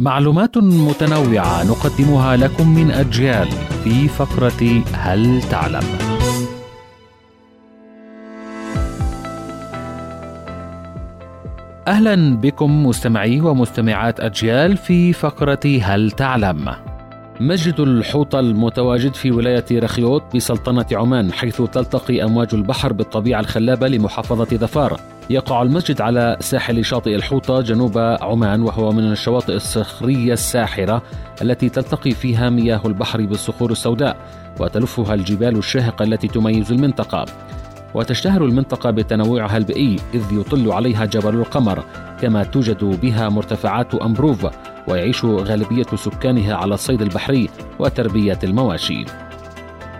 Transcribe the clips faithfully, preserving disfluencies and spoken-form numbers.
معلومات متنوعة نقدمها لكم من أجيال في فقرة هل تعلم؟ أهلا بكم مستمعي ومستمعات أجيال في فقرة هل تعلم؟ مسجد الحوطة المتواجد في ولاية رخيوت بسلطنة عمان، حيث تلتقي أمواج البحر بالطبيعة الخلابة لمحافظة ظفار. يقع المسجد على ساحل شاطئ الحوطة جنوب عمان، وهو من الشواطئ الصخرية الساحرة التي تلتقي فيها مياه البحر بالصخور السوداء، وتلفها الجبال الشاهقة التي تميز المنطقة. وتشتهر المنطقة بتنوعها البيئي، إذ يطل عليها جبل القمر، كما توجد بها مرتفعات أمبروف، ويعيش غالبية سكانها على الصيد البحري وتربية المواشي.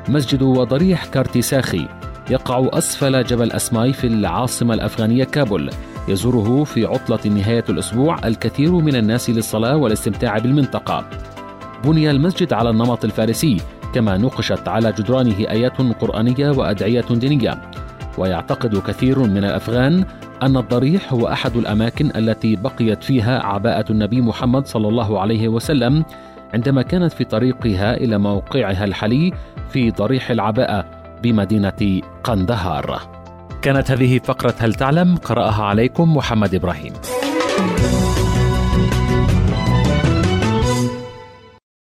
مسجد وضريح كارتساخي يقع أسفل جبل أسماي في العاصمة الأفغانية كابل. يزوره في عطلة نهاية الأسبوع الكثير من الناس للصلاة والاستمتاع بالمنطقة. بني المسجد على النمط الفارسي، كما نقشت على جدرانه آيات قرآنية وأدعية دينية. ويعتقد كثير من الأفغان أن الضريح هو أحد الأماكن التي بقيت فيها عباءة النبي محمد صلى الله عليه وسلم، عندما كانت في طريقها إلى موقعها الحالي في ضريح العباءة بمدينة قندهار. كانت هذه فقرة هل تعلم؟ قرأها عليكم محمد إبراهيم.